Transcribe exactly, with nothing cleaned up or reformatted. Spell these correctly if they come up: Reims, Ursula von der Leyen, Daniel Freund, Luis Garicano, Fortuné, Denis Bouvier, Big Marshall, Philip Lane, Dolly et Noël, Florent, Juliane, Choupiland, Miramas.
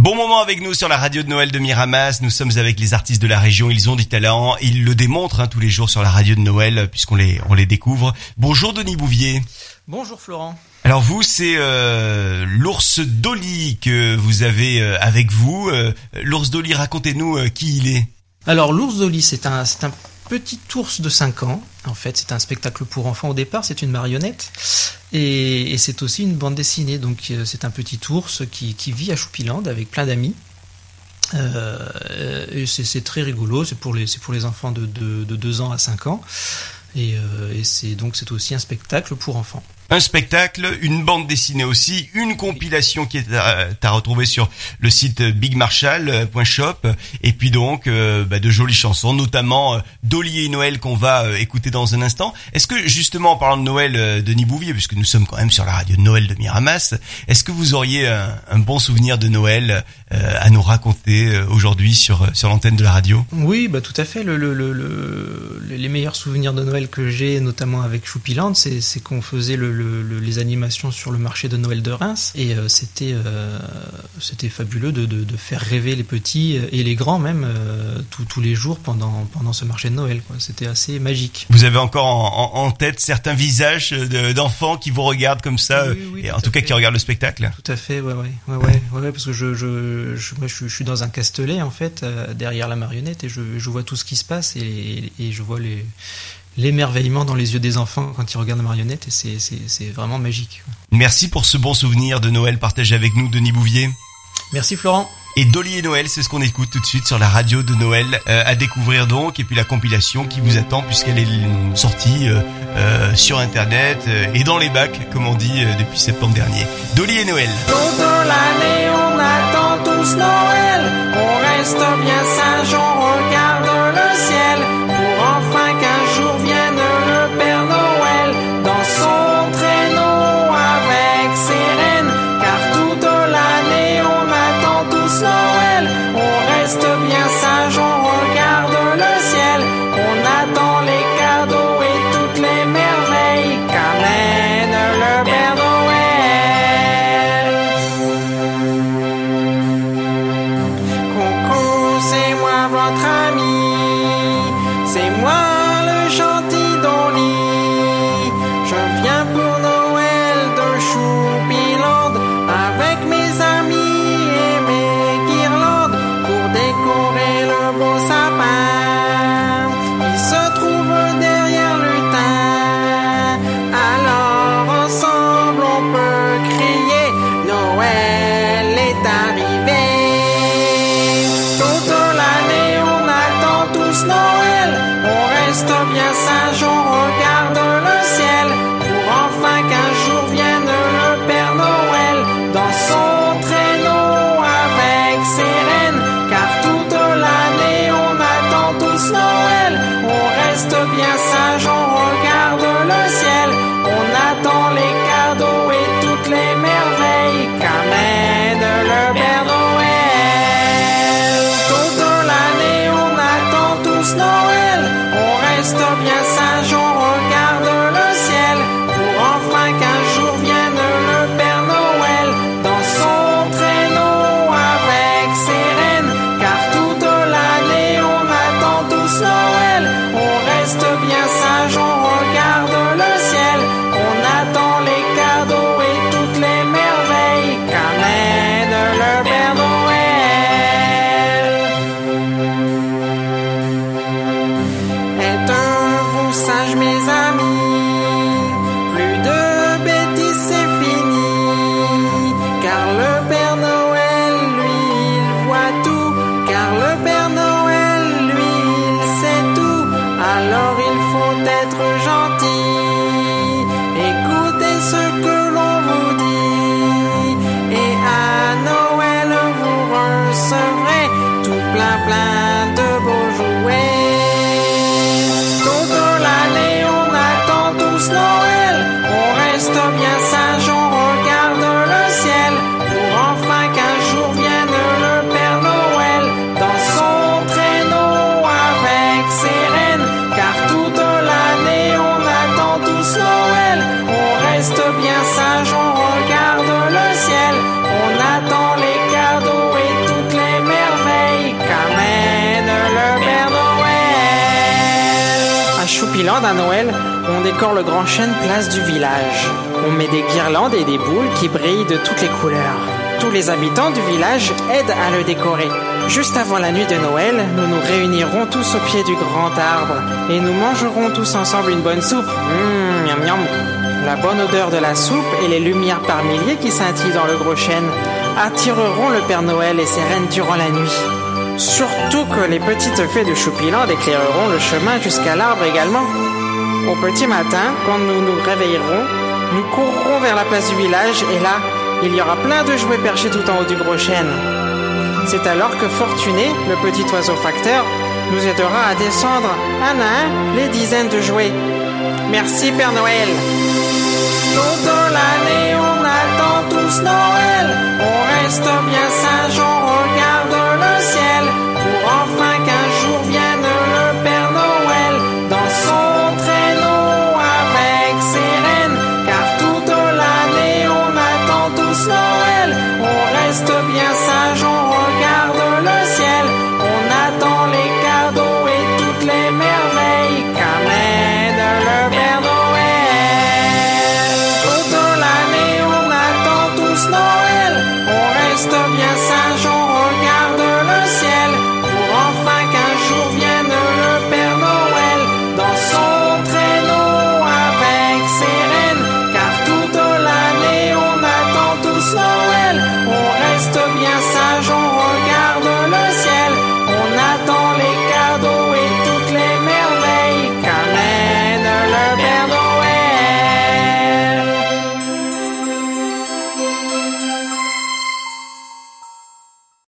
Bon moment avec nous sur la radio de Noël de Miramas. Nous sommes avec les artistes de la région. Ils ont du talent. Ils le démontrent hein, tous les jours sur la radio de Noël puisqu'on les on les découvre. Bonjour Denis Bouvier. Bonjour Florent. Alors vous, c'est euh, l'ours Dolly que vous avez euh, avec vous. Euh, l'ours Dolly, racontez-nous euh, qui il est. Alors l'ours Dolly, c'est un c'est un petit ours de cinq ans. En fait, c'est un spectacle pour enfants au départ. C'est une marionnette. Et, et c'est aussi une bande dessinée, donc euh, c'est un petit ours qui, qui vit à Choupiland avec plein d'amis. Euh, et c'est, c'est très rigolo, c'est pour les, c'est pour les enfants de, de, de deux ans à cinq ans. Et, euh, et c'est, donc c'est aussi un spectacle pour enfants. Un spectacle, une bande dessinée aussi, une compilation qui est à, à retrouver sur le site big marshall point shop, et puis donc euh, bah, de jolies chansons, notamment euh, Dolly et Noël qu'on va euh, écouter dans un instant. Est-ce que justement en parlant de Noël, euh, Denis Bouvier, puisque nous sommes quand même sur la radio de Noël de Miramas, est-ce que vous auriez un, un bon souvenir de Noël euh, à nous raconter euh, aujourd'hui sur sur l'antenne de la radio ? Oui, bah tout à fait. Le, le, le, le, les meilleurs souvenirs de Noël que j'ai, notamment avec Choupiland, c'est, c'est qu'on faisait le Le, le, les animations sur le marché de Noël de Reims et euh, c'était euh, c'était fabuleux de, de, de faire rêver les petits et les grands même euh, tout, tous les jours pendant, pendant ce marché de Noël quoi. C'était assez magique. Vous avez encore en, en, en tête certains visages de, d'enfants qui vous regardent comme ça, oui, oui, oui, et en tout cas fait. Qui regardent le spectacle. Tout à fait, ouais, ouais, ouais, ouais, ouais, ouais parce que je, je, je, moi, je, je suis dans un castelet en fait euh, derrière la marionnette et je, je vois tout ce qui se passe et, et, et je vois les l'émerveillement dans les yeux des enfants quand ils regardent la marionnette et c'est, c'est, c'est vraiment magique. Merci pour ce bon souvenir de Noël partagé avec nous, Denis Bouvier. Merci Florent. Et Dolly et Noël, c'est ce qu'on écoute tout de suite sur la radio de Noël, euh, à découvrir donc, et puis la compilation qui vous attend puisqu'elle est sortie euh, euh, sur internet euh, et dans les bacs, comme on dit, euh, depuis septembre dernier. Dolly et Noël. Toute l'année on attend tous Noël, on reste bien sage, on regarde le ciel pour enfin qu'un bien sage, on regarde le ciel, on attend les cadeaux et Choupiland à Noël, on décore le grand chêne place du village. On met des guirlandes et des boules qui brillent de toutes les couleurs. Tous les habitants du village aident à le décorer. Juste avant la nuit de Noël, nous nous réunirons tous au pied du grand arbre et nous mangerons tous ensemble une bonne soupe. Mmh, miam miam. La bonne odeur de la soupe et les lumières par milliers qui scintillent dans le gros chêne attireront le Père Noël et ses reines durant la nuit. Surtout que les petites fées de Choupiland éclaireront le chemin jusqu'à l'arbre également. Au petit matin, quand nous nous réveillerons, nous courrons vers la place du village et là, il y aura plein de jouets perchés tout en haut du gros chêne. C'est alors que Fortuné, le petit oiseau facteur, nous aidera à descendre un à un les dizaines de jouets. Merci Père Noël. Toute l'année, on attend tous Noël. On reste bien sage, on regarde le ciel pour enfin qu'un jour vienne le Père Noël dans son traîneau avec ses reines. Car toute l'année, on attend tous Noël. On reste bien sage, on regarde le ciel. On attend les cadeaux et toutes les merveilles qu'amène le Père Noël. Reste bien sage, on regarde le ciel pour enfin qu'un jour vienne le Père Noël dans son traîneau avec ses reines. Car toute l'année on attend tous Noël. On reste bien sage, on regarde le